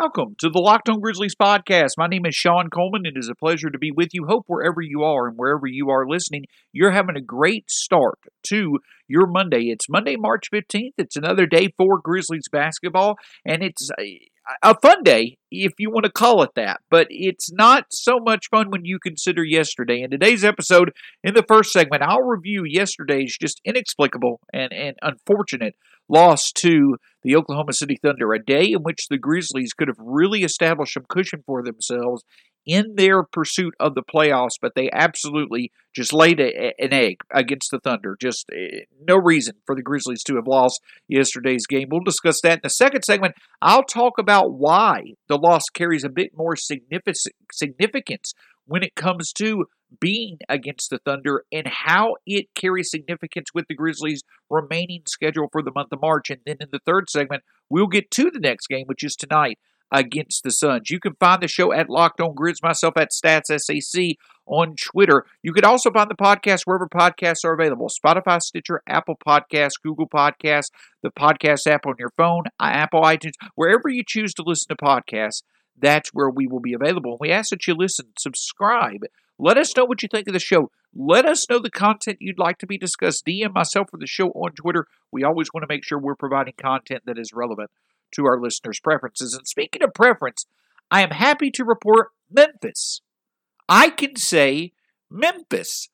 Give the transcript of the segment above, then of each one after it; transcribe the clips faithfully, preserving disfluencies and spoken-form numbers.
Welcome to the Lockdown Grizzlies podcast. My name is Sean Coleman. It is a pleasure to be with you. Hope wherever you are and wherever you are listening, you're having a great start to your Monday. It's Monday, March fifteenth. It's another day for Grizzlies basketball, and it's a, a fun day, if you want to call it that. But it's not so much fun when you consider yesterday. In today's episode, in the first segment, I'll review yesterday's just inexplicable and, and unfortunate loss to the Oklahoma City Thunder, a day in which the Grizzlies could have really established some cushion for themselves in their pursuit of the playoffs, but they absolutely just laid a, an egg against the Thunder. Just uh, no reason for the Grizzlies to have lost yesterday's game. We'll discuss that in the second segment. I'll talk about why the loss carries a bit more signific- significance when it comes to being against the Thunder and how it carries significance with the Grizzlies' remaining schedule for the month of March. And then in the third segment, we'll get to the next game, which is tonight against the Suns. You can find the show at Locked On Grizz, myself at StatsSAC on Twitter. You can also find the podcast wherever podcasts are available: Spotify, Stitcher, Apple Podcasts, Google Podcasts, the podcast app on your phone, Apple iTunes, wherever you choose to listen to podcasts. That's where we will be available. We ask that you listen, subscribe. Let us know what you think of the show. Let us know the content you'd like to be discussed. D M myself or the show on Twitter. We always want to make sure we're providing content that is relevant to our listeners' preferences. And speaking of preference, I am happy to report Memphis. I can say Memphis.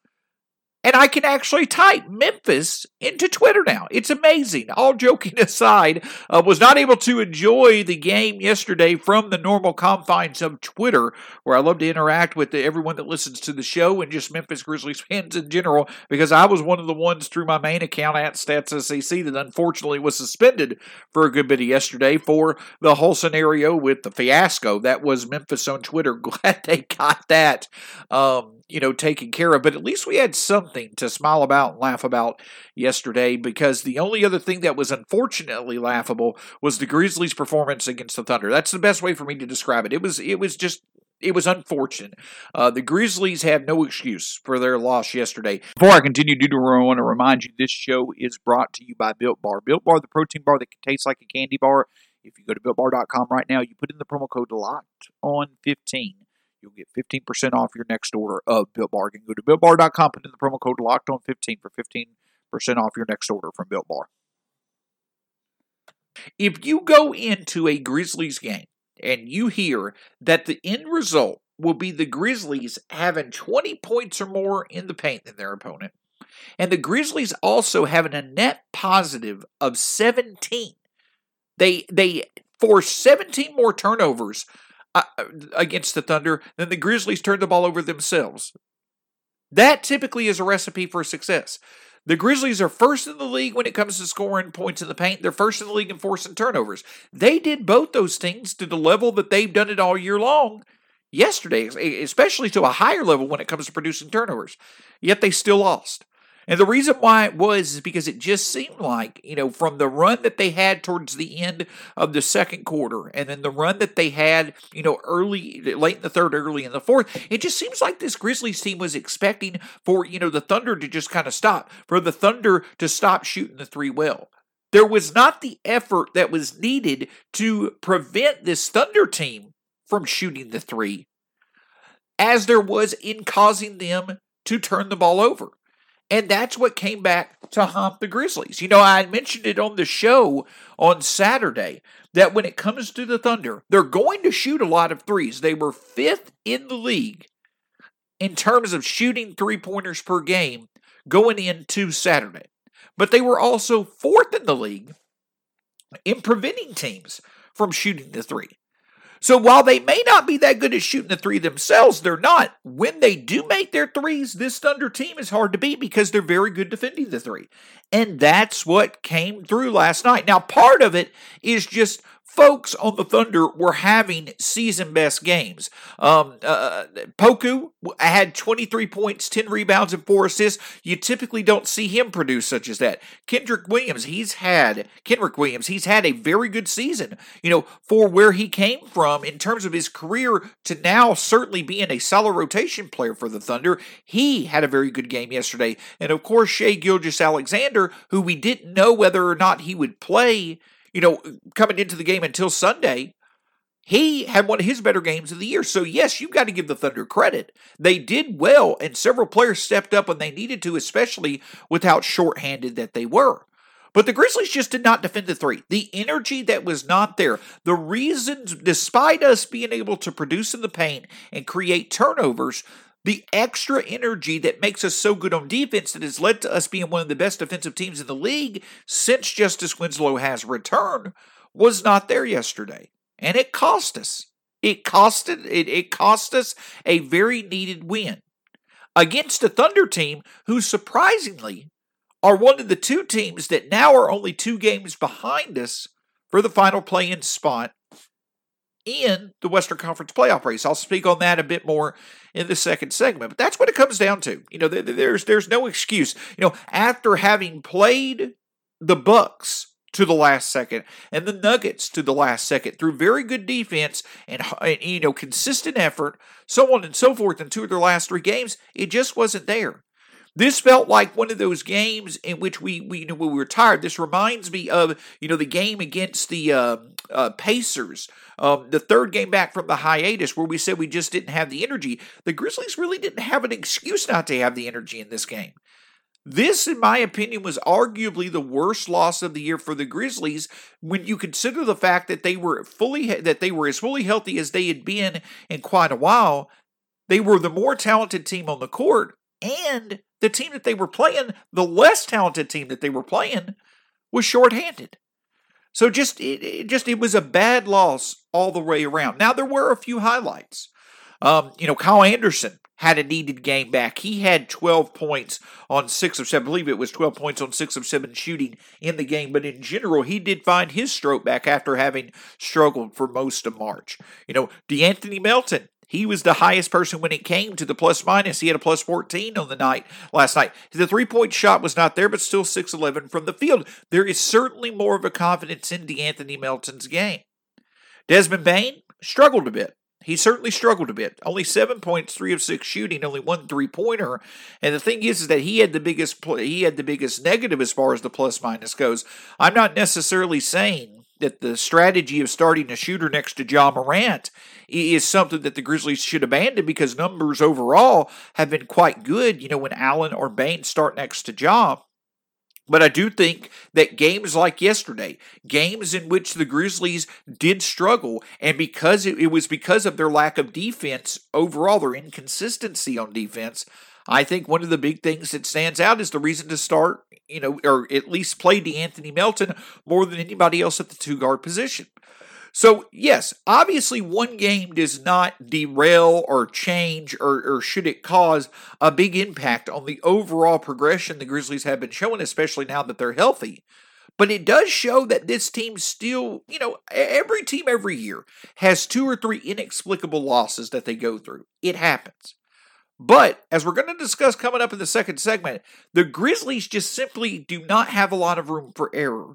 And I can actually type Memphis into Twitter now. It's amazing. All joking aside, I uh, was not able to enjoy the game yesterday from the normal confines of Twitter, where I love to interact with the, everyone that listens to the show and just Memphis Grizzlies fans in general, because I was one of the ones through my main account at StatsSAC that unfortunately was suspended for a good bit of yesterday for the whole scenario with the fiasco that was Memphis on Twitter. Glad they got that um, you know, taken care of. But at least we had some to smile about and laugh about yesterday, because the only other thing that was unfortunately laughable was the Grizzlies' performance against the Thunder. That's the best way for me to describe it. It was it was just it was unfortunate. Uh, the Grizzlies have no excuse for their loss yesterday. Before I continue, I want to remind you this show is brought to you by Built Bar. Built Bar, the protein bar that tastes like a candy bar. If you go to built bar dot com right now, you put in the promo code locked on fifteen. You'll get fifteen percent off your next order of Built Bar. You can go to built bar dot com and put in the promo code locked on fifteen for fifteen percent off your next order from Built Bar. If you go into a Grizzlies game and you hear that the end result will be the Grizzlies having twenty points or more in the paint than their opponent, and the Grizzlies also having a net positive of seventeen, they, they force seventeen more turnovers Uh, against the Thunder, then the Grizzlies turned the ball over themselves. That typically is a recipe for success. The Grizzlies are first in the league when it comes to scoring points in the paint. They're first in the league in forcing turnovers. They did both those things to the level that they've done it all year long yesterday, especially to a higher level when it comes to producing turnovers. Yet they still lost. And the reason why it was is because it just seemed like, you know, from the run that they had towards the end of the second quarter, and then the run that they had, you know, early, late in the third, early in the fourth, it just seems like this Grizzlies team was expecting for, you know, the Thunder to just kind of stop, for the Thunder to stop shooting the three well. There was not the effort that was needed to prevent this Thunder team from shooting the three as there was in causing them to turn the ball over. And that's what came back to haunt the Grizzlies. You know, I mentioned it on the show on Saturday that when it comes to the Thunder, they're going to shoot a lot of threes. They were fifth in the league in terms of shooting three-pointers per game going into Saturday. But they were also fourth in the league in preventing teams from shooting the three. So while they may not be that good at shooting the three themselves, they're not. When they do make their threes, this Thunder team is hard to beat because they're very good defending the three. And that's what came through last night. Now, part of it is just folks on the Thunder were having season-best games. Um, uh, Poku had twenty-three points, ten rebounds, and four assists. You typically don't see him produce such as that. Kenrich Williams, he's had Kenrich Williams, he's had a very good season, you know, for where he came from in terms of his career to now certainly being a solid rotation player for the Thunder. He had a very good game yesterday. And, of course, Shai Gilgeous-Alexander, who we didn't know whether or not he would play, you know, coming into the game until Sunday, He had one of his better games of the year. So, yes, you've got to give the Thunder credit. They did well, and several players stepped up when they needed to, especially with how shorthanded that they were. But the Grizzlies just did not defend the three. The energy that was not there. The reasons, despite us being able to produce in the paint and create turnovers, the extra energy that makes us so good on defense that has led to us being one of the best defensive teams in the league since Justice Winslow has returned was not there yesterday. And it cost us. It costed, it, it cost us a very needed win against a Thunder team who surprisingly are one of the two teams that now are only two games behind us for the final play-in spot in the Western Conference playoff race. I'll speak on that a bit more in the second segment, but that's what it comes down to. You know, there, there's there's no excuse. You know, after having played the Bucks to the last second and the Nuggets to the last second through very good defense and, and you know consistent effort, so on and so forth in two of their last three games, it just wasn't there. This felt like one of those games in which we, we you know, when we were tired. This reminds me of, you know, the game against the uh, uh, Pacers, um, the third game back from the hiatus where we said we just didn't have the energy. The Grizzlies really didn't have an excuse not to have the energy in this game. This, in my opinion, was arguably the worst loss of the year for the Grizzlies when you consider the fact that they were fully that they were as fully healthy as they had been in quite a while. They were the more talented team on the court, and the team that they were playing, the less talented team that they were playing, was shorthanded. So just it, it just it was a bad loss all the way around. Now there were a few highlights. Um, you know, Kyle Anderson had a needed game back. He had twelve points on six of seven. I believe it was twelve points on six of seven shooting in the game. But in general, he did find his stroke back after having struggled for most of March. You know, DeAnthony Melton, he was the highest person when it came to the plus-minus. He had a plus fourteen on the night last night. The three-point shot was not there, but still six of eleven from the field. There is certainly more of a confidence in DeAnthony Melton's game. Desmond Bane struggled a bit. He certainly struggled a bit. Only seven points, three of six shooting, only one three-pointer. And the thing is, is that he had the biggest play, he had the biggest negative as far as the plus-minus goes. I'm not necessarily saying that the strategy of starting a shooter next to John Morant is something that the Grizzlies should abandon because numbers overall have been quite good, you know, when Allen or Bane start next to John. But I do think that games like yesterday, games in which the Grizzlies did struggle, and because it, it was because of their lack of defense overall, their inconsistency on defense, I think one of the big things that stands out is the reason to start, you know, or at least play DeAnthony Melton more than anybody else at the two-guard position. So, yes, obviously one game does not derail or change or, or should it cause a big impact on the overall progression the Grizzlies have been showing, especially now that they're healthy. But it does show that this team still, you know, every team every year has two or three inexplicable losses that they go through. It happens. But, as we're going to discuss coming up in the second segment, the Grizzlies just simply do not have a lot of room for error.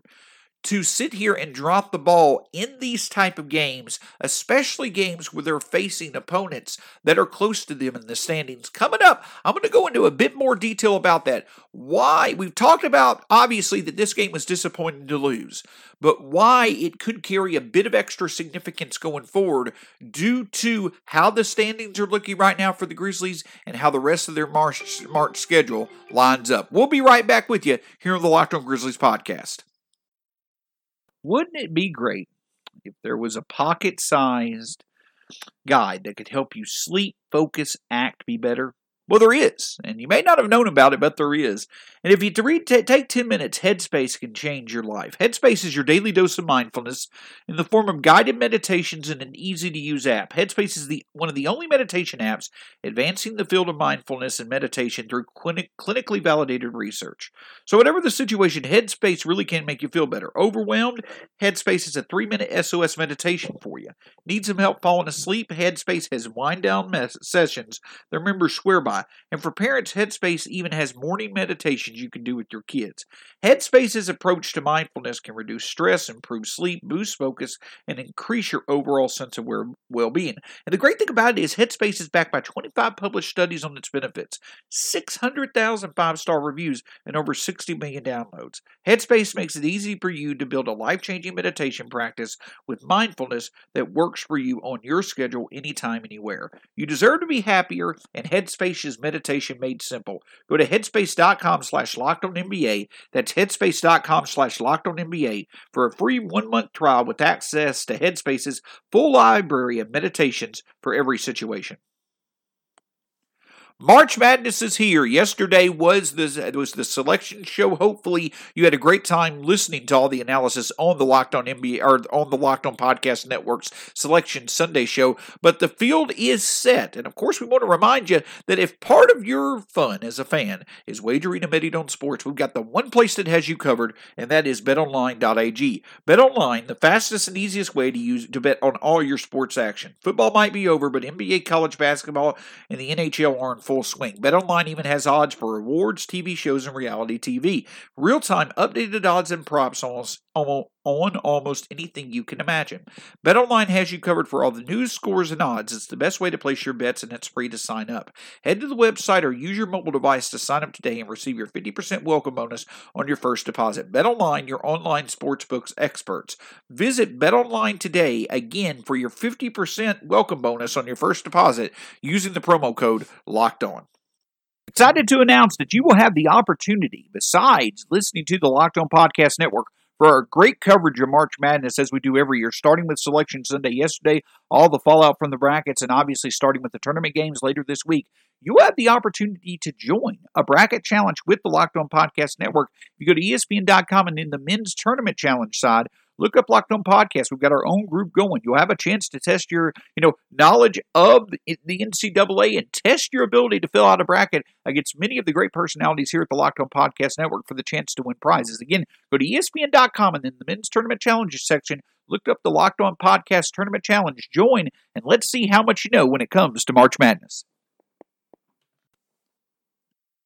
To sit here and drop the ball in these type of games, especially games where they're facing opponents that are close to them in the standings. Coming up, I'm going to go into a bit more detail about that. Why? We've talked about, obviously, that this game was disappointing to lose, but why it could carry a bit of extra significance going forward due to how the standings are looking right now for the Grizzlies and how the rest of their March, March schedule lines up. We'll be right back with you here on the Locked On Grizzlies podcast. Wouldn't it be great if there was a pocket-sized guide that could help you sleep, focus, act, be better? Well, there is, and you may not have known about it, but there is. And if you read, t- take ten minutes, Headspace can change your life. Headspace is your daily dose of mindfulness in the form of guided meditations in an easy-to-use app. Headspace is the one of the only meditation apps advancing the field of mindfulness and meditation through clinic, clinically validated research. So whatever the situation, Headspace really can make you feel better. Overwhelmed? Headspace is a three-minute S O S meditation for you. Need some help falling asleep? Headspace has wind-down mes- sessions their members swear by. Spotify. And for parents, Headspace even has morning meditations you can do with your kids. Headspace's approach to mindfulness can reduce stress, improve sleep, boost focus, and increase your overall sense of well-being. And the great thing about it is Headspace is backed by twenty-five published studies on its benefits, six hundred thousand five-star reviews, and over sixty million downloads. Headspace makes it easy for you to build a life-changing meditation practice with mindfulness that works for you on your schedule, anytime, anywhere. You deserve to be happier, and Headspace is meditation made simple. Go to headspace.com slash LockedOnNBA. That's headspace.com slash LockedOnNBA for a free one-month trial with access to Headspace's full library of meditations for every situation. March Madness is here. Yesterday was the, was the selection show. Hopefully you had a great time listening to all the analysis on the Locked On N B A or on the Locked On Podcast Network's Selection Sunday show. But the field is set. And of course, we want to remind you that if part of your fun as a fan is wagering and betting on sports, we've got the one place that has you covered, and that is bet online dot a g. BetOnline, the fastest and easiest way to use to bet on all your sports action. Football might be over, but N B A, college basketball, and the N H L aren't full swing. BetOnline even has odds for awards, T V shows, and reality T V. Real-time updated odds and props on almost, almost, on almost anything you can imagine. BetOnline has you covered for all the news, scores, and odds. It's the best way to place your bets, and it's free to sign up. Head to the website or use your mobile device to sign up today and receive your fifty percent welcome bonus on your first deposit. BetOnline, your online sportsbooks experts. Visit BetOnline today again for your fifty percent welcome bonus on your first deposit using the promo code LOCKED On. Excited to announce that you will have the opportunity, besides listening to the Locked On Podcast Network, for our great coverage of March Madness as we do every year, starting with Selection Sunday yesterday, all the fallout from the brackets, and obviously starting with the tournament games later this week. You have the opportunity to join a bracket challenge with the Locked On Podcast Network. You go to E S P N dot com and in the men's tournament challenge side, look up Locked On Podcast. We've got our own group going. You'll have a chance to test your, you know, knowledge of the N C double A and test your ability to fill out a bracket against many of the great personalities here at the Locked On Podcast Network for the chance to win prizes. Again, go to E S P N dot com and in the Men's Tournament Challenges section, look up the Locked On Podcast Tournament Challenge. Join, and let's see how much you know when it comes to March Madness.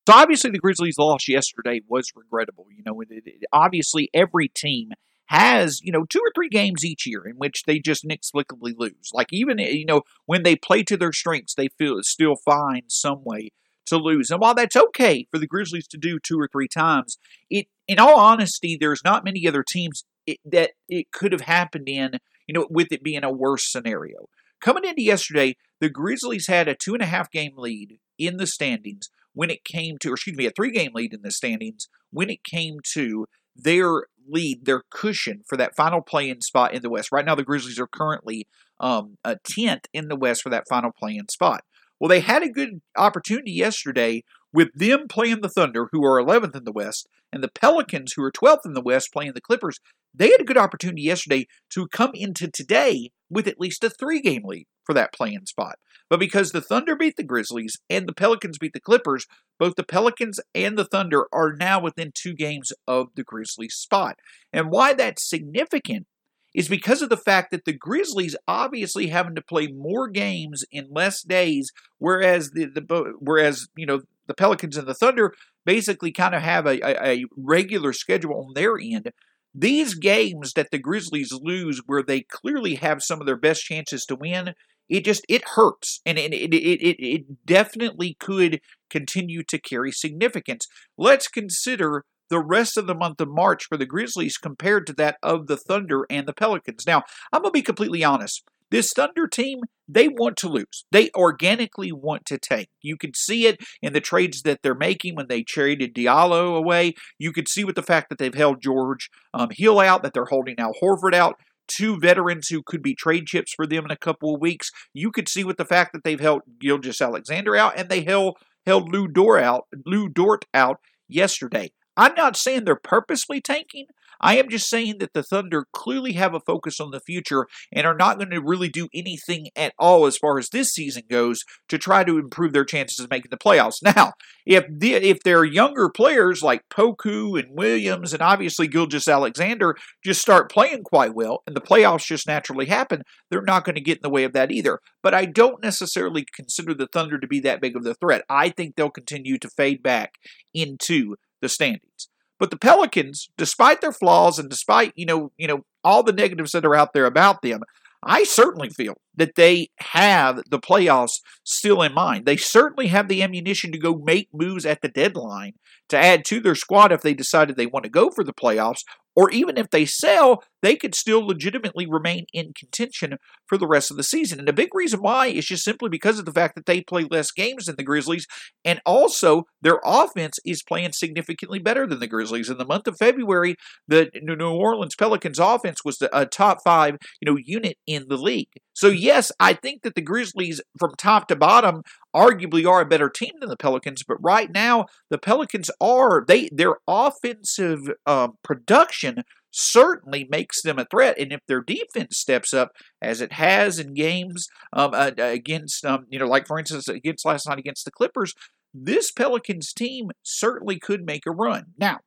So obviously the Grizzlies' loss yesterday was regrettable. You know, it, it, obviously every team has, you know, two or three games each year in which they just inexplicably lose. Like even, you know, when they play to their strengths, they feel still find some way to lose. And while that's okay for the Grizzlies to do two or three times, it, in all honesty, there's not many other teams it, that it could have happened in, you know, with it being a worse scenario. Coming into yesterday, the Grizzlies had a two and a half game lead in the standings when it came to, or excuse me, a three game lead in the standings when it came to their lead, their cushion for that final play-in spot in the West. Right now, the Grizzlies are currently um, a tenth in the West for that final play-in spot. Well, they had a good opportunity yesterday with them playing the Thunder, who are eleventh in the West, and the Pelicans, who are twelfth in the West, playing the Clippers. They had a good opportunity yesterday to come into today with at least a three-game lead for that play-in spot. But because the Thunder beat the Grizzlies and the Pelicans beat the Clippers, both the Pelicans and the Thunder are now within two games of the Grizzlies' spot. And why that's significant is because of the fact that the Grizzlies obviously having to play more games in less days, whereas the, the whereas you know the Pelicans and the Thunder basically kind of have a, a, a regular schedule on their end. These games that the Grizzlies lose, where they clearly have some of their best chances to win, it just, it hurts, and it it it, it definitely could continue to carry significance. Let's consider the rest of the month of March for the Grizzlies compared to that of the Thunder and the Pelicans. Now, I'm going to be completely honest. This Thunder team, they want to lose. They organically want to tank. You can see it in the trades that they're making when they traded Diallo away. You can see with the fact that they've held George um, Hill out, that they're holding Al Horford out, two veterans who could be trade chips for them in a couple of weeks. You could see with the fact that they've held Gilgeous-Alexander out, and they held, held Lu Dort out, Lu Dort out yesterday. I'm not saying they're purposely tanking. I am just saying that the Thunder clearly have a focus on the future and are not going to really do anything at all as far as this season goes to try to improve their chances of making the playoffs. Now, if the, if their younger players like Poku and Williams and obviously Gilgeous-Alexander just start playing quite well and the playoffs just naturally happen, they're not going to get in the way of that either. But I don't necessarily consider the Thunder to be that big of a threat. I think they'll continue to fade back into the standings. But the Pelicans, despite their flaws and despite, you know, you know, all the negatives that are out there about them, I certainly feel that they have the playoffs still in mind. They certainly have the ammunition to go make moves at the deadline to add to their squad if they decided they want to go for the playoffs, or even if they sell, they could still legitimately remain in contention for the rest of the season. And a big reason why is just simply because of the fact that they play less games than the Grizzlies, and also their offense is playing significantly better than the Grizzlies. In the month of February, the New Orleans Pelicans offense was the uh, top five, you know, unit in the league. So yes, I think that the Grizzlies, from top to bottom, arguably are a better team than the Pelicans, but right now, the Pelicans are, they their offensive uh, production certainly makes them a threat, and if their defense steps up, as it has in games um, uh, against, um, you know, like for instance, against last night against the Clippers, this Pelicans team certainly could make a run. Now,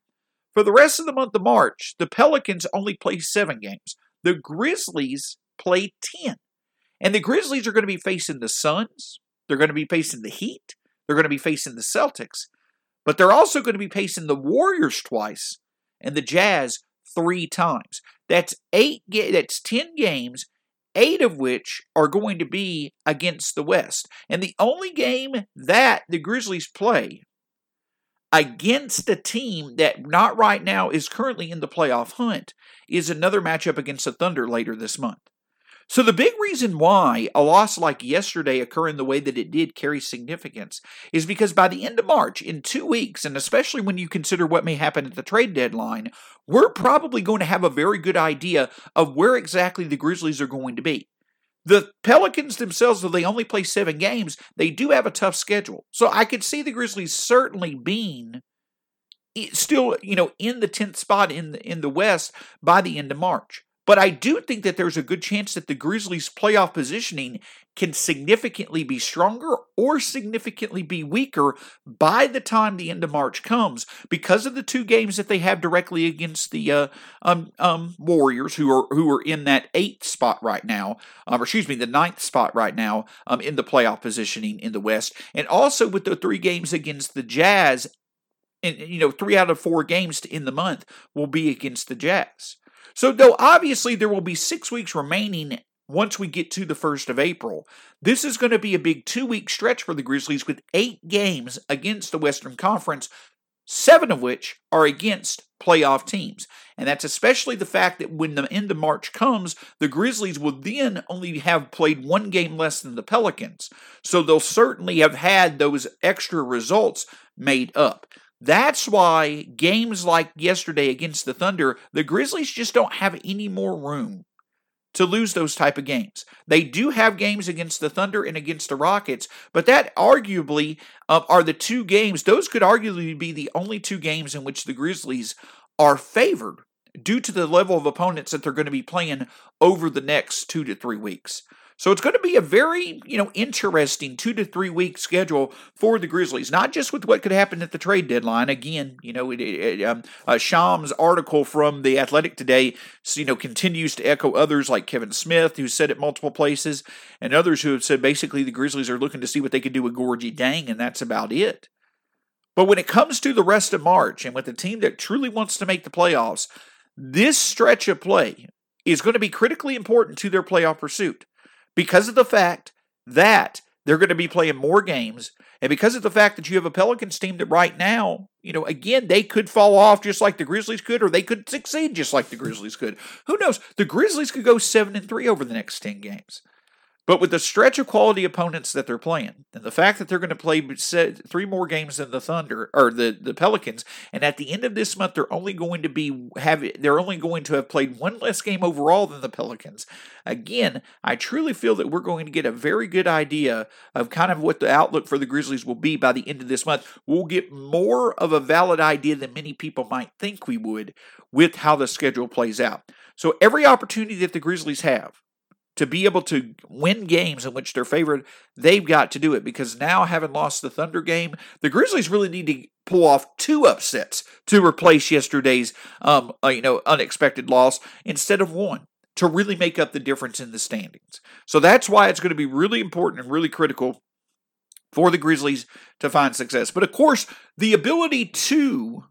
for the rest of the month of March, the Pelicans only play seven games. The Grizzlies play ten, and the Grizzlies are going to be facing the Suns, they're going to be facing the Heat, they're going to be facing the Celtics, but they're also going to be facing the Warriors twice and the Jazz three times. That's eight. That's ten games, eight of which are going to be against the West. And the only game that the Grizzlies play against a team that not right now is currently in the playoff hunt is another matchup against the Thunder later this month. So the big reason why a loss like yesterday occurring the way that it did carry significance is because by the end of March, in two weeks, and especially when you consider what may happen at the trade deadline, we're probably going to have a very good idea of where exactly the Grizzlies are going to be. The Pelicans themselves, though they only play seven games, they do have a tough schedule. So I could see the Grizzlies certainly being still, you know, in the tenth spot in the, in the West by the end of March. But I do think that there's a good chance that the Grizzlies' playoff positioning can significantly be stronger or significantly be weaker by the time the end of March comes because of the two games that they have directly against the uh, um, um, Warriors, who are who are in that eighth spot right now, um, or excuse me, the ninth spot right now um, in the playoff positioning in the West, and also with the three games against the Jazz, and you know, three out of four games to end the month will be against the Jazz. So, though obviously there will be six weeks remaining once we get to the first of April, this is going to be a big two-week stretch for the Grizzlies with eight games against the Western Conference, seven of which are against playoff teams. And that's especially the fact that when the end of March comes, the Grizzlies will then only have played one game less than the Pelicans. So they'll certainly have had those extra results made up. That's why games like yesterday against the Thunder, the Grizzlies just don't have any more room to lose those type of games. They do have games against the Thunder and against the Rockets, but that arguably uh, are the two games, those could arguably be the only two games in which the Grizzlies are favored due to the level of opponents that they're going to be playing over the next two to three weeks. So it's going to be a very, you know, interesting two to three week schedule for the Grizzlies, not just with what could happen at the trade deadline. Again, you know, it, it, um, uh, Sham's article from The Athletic today, you know, continues to echo others like Kevin Smith, who said it multiple places, and others who have said basically the Grizzlies are looking to see what they can do with Gorgie Dang, and that's about it. But when it comes to the rest of March, and with a team that truly wants to make the playoffs, this stretch of play is going to be critically important to their playoff pursuit. Because of the fact that they're going to be playing more games, and because of the fact that you have a Pelicans team that right now, you know, again, they could fall off just like the Grizzlies could, or they could succeed just like the Grizzlies could. Who knows? The Grizzlies could go seven and three over the next ten games. But with the stretch of quality opponents that they're playing, and the fact that they're going to play three more games than the Thunder or the, the Pelicans, and at the end of this month they're only going to be have they're only going to have played one less game overall than the Pelicans. Again, I truly feel that we're going to get a very good idea of kind of what the outlook for the Grizzlies will be by the end of this month. We'll get more of a valid idea than many people might think we would with how the schedule plays out. So every opportunity that the Grizzlies have to be able to win games in which they're favored, they've got to do it, because now, having lost the Thunder game, the Grizzlies really need to pull off two upsets to replace yesterday's um, uh, you know, unexpected loss instead of one to really make up the difference in the standings. So that's why it's going to be really important and really critical for the Grizzlies to find success. But of course, the ability to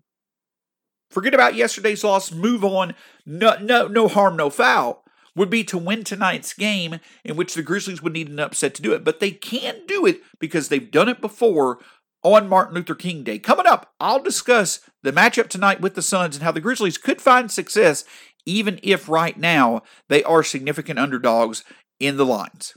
forget about yesterday's loss, move on, no, no, no harm, no foul, would be to win tonight's game, in which the Grizzlies would need an upset to do it. But they can do it because they've done it before on Martin Luther King Day. Coming up, I'll discuss the matchup tonight with the Suns and how the Grizzlies could find success, even if right now they are significant underdogs in the lines.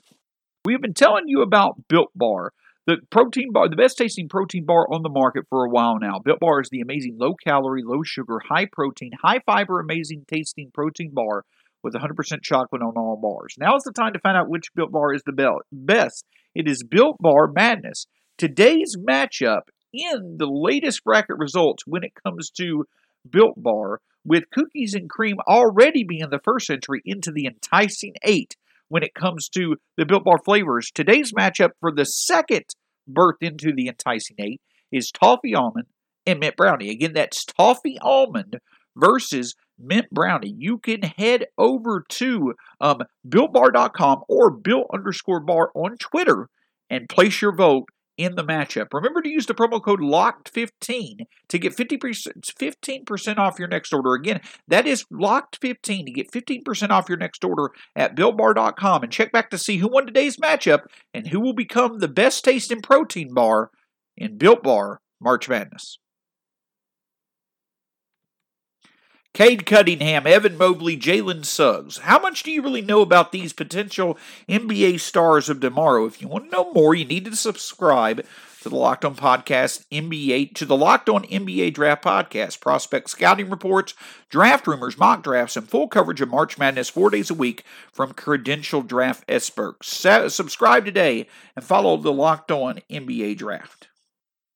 We have been telling you about Built Bar, the protein bar, the best tasting protein bar on the market for a while now. Built Bar is the amazing low-calorie, low-sugar, high-protein, high-fiber, amazing-tasting protein bar with one hundred percent chocolate on all bars. Now is the time to find out which Built Bar is the best. It is Built Bar Madness. Today's matchup in the latest bracket results when it comes to Built Bar, with cookies and cream already being the first entry into the enticing eight when it comes to the Built Bar flavors. Today's matchup for the second berth into the enticing eight is toffee almond and mint brownie. Again, that's toffee almond versus mint brownie. You can head over to um, built bar dot com or built underscore bar on Twitter and place your vote in the matchup. Remember to use the promo code locked fifteen to get fifty percent, fifteen percent off your next order. Again, that is locked fifteen to get fifteen percent off your next order at built bar dot com, and check back to see who won today's matchup and who will become the best tasting protein bar in Built Bar March Madness. Cade Cunningham, Evan Mobley, Jalen Suggs. How much do you really know about these potential N B A stars of tomorrow? If you want to know more, you need to subscribe to the Locked On Podcast N B A, to the Locked On N B A Draft Podcast. Prospect scouting reports, draft rumors, mock drafts, and full coverage of March Madness four days a week from credentialed draft experts. Subscribe today and follow the Locked On N B A Draft.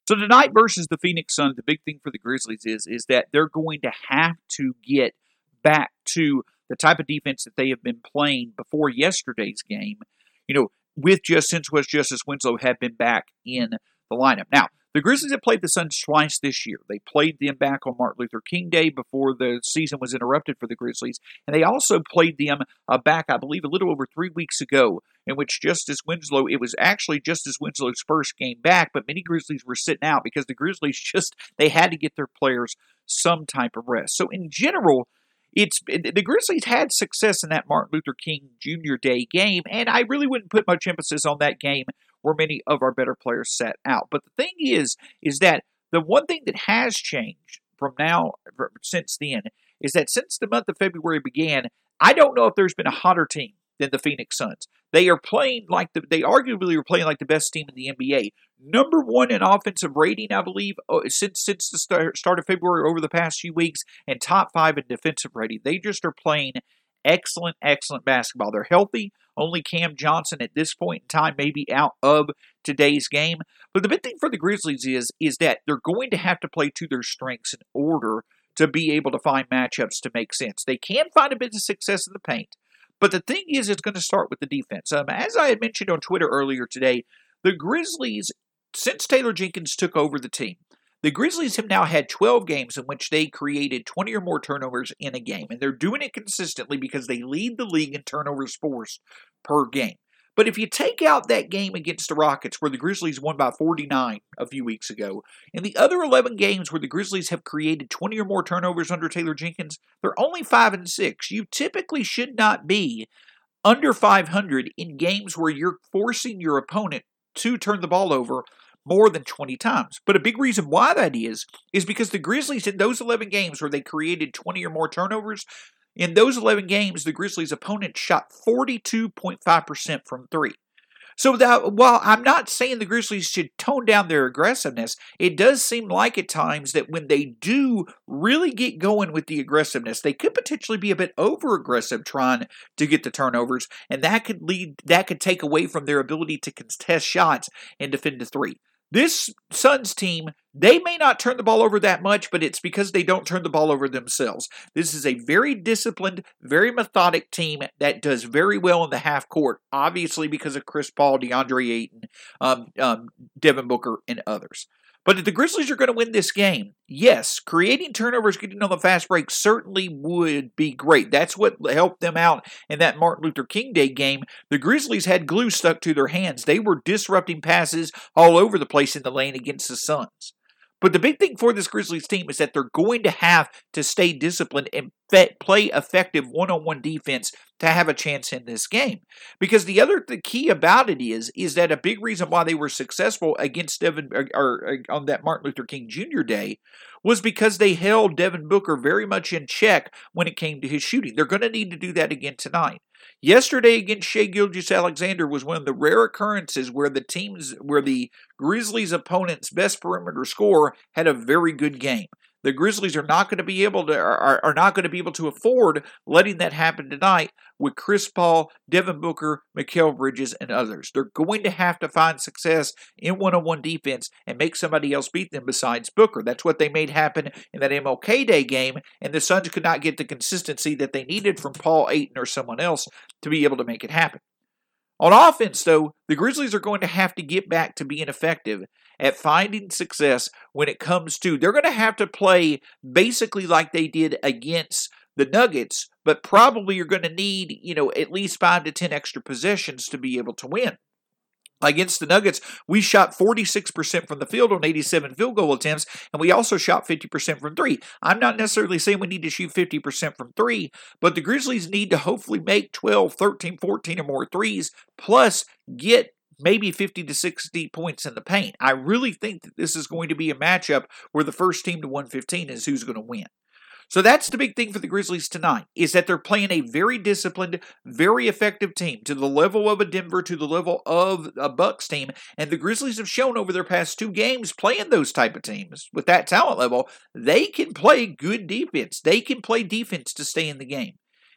So tonight versus the Phoenix Suns, the big thing for the Grizzlies is, is that they're going to have to get back to the type of defense that they have been playing before yesterday's game, you know, with just since West Justice Winslow had been back in the lineup. Now, the Grizzlies have played the Suns twice this year. They played them back on Martin Luther King Day before the season was interrupted for the Grizzlies, and they also played them uh, back, I believe, a little over three weeks ago, in which Justice Winslow, it was actually Justice Winslow's first game back, but many Grizzlies were sitting out because the Grizzlies just, they had to get their players some type of rest. So in general, it's the Grizzlies had success in that Martin Luther King Junior Day game, and I really wouldn't put much emphasis on that game where many of our better players sat out. But the thing is, is that the one thing that has changed from now, since then, is that since the month of February began, I don't know if there's been a hotter team than the Phoenix Suns. They are playing like the, they arguably are playing like the best team in the N B A. Number one in offensive rating, I believe, since since the start, start of February over the past few weeks, and top five in defensive rating. They just are playing excellent, excellent basketball. They're healthy. Only Cam Johnson at this point in time may be out of today's game. But the big thing for the Grizzlies is, is that they're going to have to play to their strengths in order to be able to find matchups to make sense. They can find a bit of success in the paint, but the thing is, it's going to start with the defense. Um, as I had mentioned on Twitter earlier today, the Grizzlies, since Taylor Jenkins took over the team, the Grizzlies have now had twelve games in which they created twenty or more turnovers in a game, and they're doing it consistently because they lead the league in turnovers forced per game. But if you take out that game against the Rockets, where the Grizzlies won by forty-nine a few weeks ago, and the other eleven games where the Grizzlies have created twenty or more turnovers under Taylor Jenkins, they're only five and six. You typically should not be under five hundred in games where you're forcing your opponent to turn the ball over more than twenty times. But a big reason why that is, is because the Grizzlies in those eleven games where they created twenty or more turnovers, In those eleven games, the Grizzlies' opponent shot forty-two point five percent from three. So that, while I'm not saying the Grizzlies should tone down their aggressiveness, it does seem like at times that when they do really get going with the aggressiveness, they could potentially be a bit over-aggressive trying to get the turnovers, and that could lead, that could take away from their ability to contest shots and defend the three. This Suns team, they may not turn the ball over that much, but it's because they don't turn the ball over themselves. This is a very disciplined, very methodic team that does very well in the half court, obviously because of Chris Paul, DeAndre Ayton, um, um, Devin Booker, and others. But if the Grizzlies are going to win this game, yes, creating turnovers, getting on the fast break certainly would be great. That's what helped them out in that Martin Luther King Day game. The Grizzlies had glue stuck to their hands. They were disrupting passes all over the place in the lane against the Suns. But the big thing for this Grizzlies team is that they're going to have to stay disciplined and fe- play effective one-on-one defense to have a chance in this game. Because the other the key about it is, is that a big reason why they were successful against Devin or, or on that Martin Luther King Junior Day was because they held Devin Booker very much in check when it came to his shooting. They're going to need to do that again tonight. Yesterday against Shai Gilgeous-Alexander was one of the rare occurrences where the teams, where the Grizzlies' opponent's best perimeter scorer had a very good game. The Grizzlies are not going to be able to are, are not going to be able to afford letting that happen tonight with Chris Paul, Devin Booker, Mikal Bridges, and others. They're going to have to find success in one-on-one defense and make somebody else beat them besides Booker. That's what they made happen in that M L K Day game, and the Suns could not get the consistency that they needed from Paul, Ayton, or someone else to be able to make it happen. On offense, though, the Grizzlies are going to have to get back to being effective at finding success when it comes to, they're going to have to play basically like they did against the Nuggets, but probably you're going to need, you know, at least five to ten extra possessions to be able to win. Against the Nuggets, we shot forty-six percent from the field on eighty-seven field goal attempts, and we also shot fifty percent from three. I'm not necessarily saying we need to shoot fifty percent from three, but the Grizzlies need to hopefully make twelve, thirteen, fourteen or more threes, plus get maybe fifty to sixty points in the paint. I really think that this is going to be a matchup where the first team to one fifteen is who's going to win. So that's the big thing for the Grizzlies tonight, is that they're playing a very disciplined, very effective team to the level of a Denver, to the level of a Bucks team, and the Grizzlies have shown over their past two games playing those type of teams with that talent level, they can play good defense. They can play defense to stay in the game.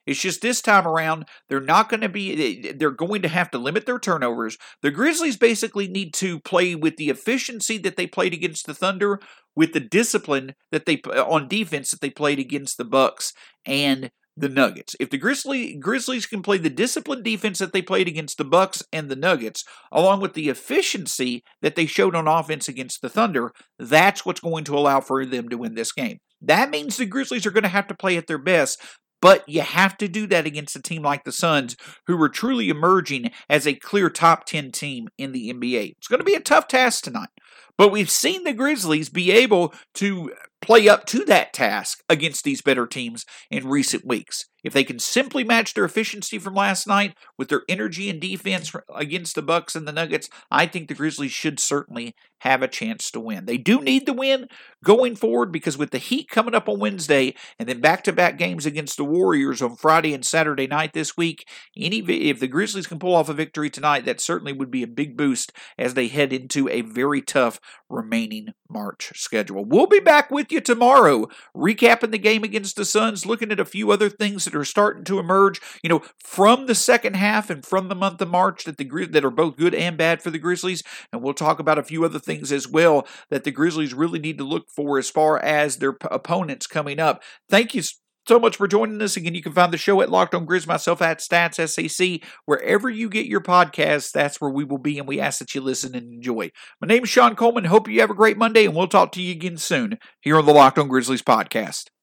It's just this time around, they're not going to be, they're going to have to limit their turnovers. The Grizzlies basically need to play with the efficiency that they played against the Thunder, with the discipline that they, on defense that they played against the Bucks and the Nuggets. If the Grizzly, Grizzlies can play the disciplined defense that they played against the Bucks and the Nuggets, along with the efficiency that they showed on offense against the Thunder, that's what's going to allow for them to win this game. That means the Grizzlies are going to have to play at their best, but you have to do that against a team like the Suns, who are truly emerging as a clear top ten team in the N B A. It's going to be a tough task tonight, but we've seen the Grizzlies be able to play up to that task against these better teams in recent weeks. If they can simply match their efficiency from last night with their energy and defense against the Bucks and the Nuggets, I think the Grizzlies should certainly have a chance to win. They do need the win going forward, because with the Heat coming up on Wednesday and then back-to-back games against the Warriors on Friday and Saturday night this week, any if the Grizzlies can pull off a victory tonight, that certainly would be a big boost as they head into a very tough remaining March schedule. We'll be back with you tomorrow, recapping the game against the Suns, looking at a few other things that are starting to emerge, you know, from the second half and from the month of March that the that are both good and bad for the Grizzlies, and we'll talk about a few other things as well that the Grizzlies really need to look for as far as their p- opponents coming up. Thank you so much for joining us. Again, you can find the show at Locked On Grizz, myself at Stats S A C. Wherever you get your podcasts, that's where we will be, and we ask that you listen and enjoy. My name is Sean Coleman. Hope you have a great Monday, and we'll talk to you again soon here on the Locked On Grizzlies podcast.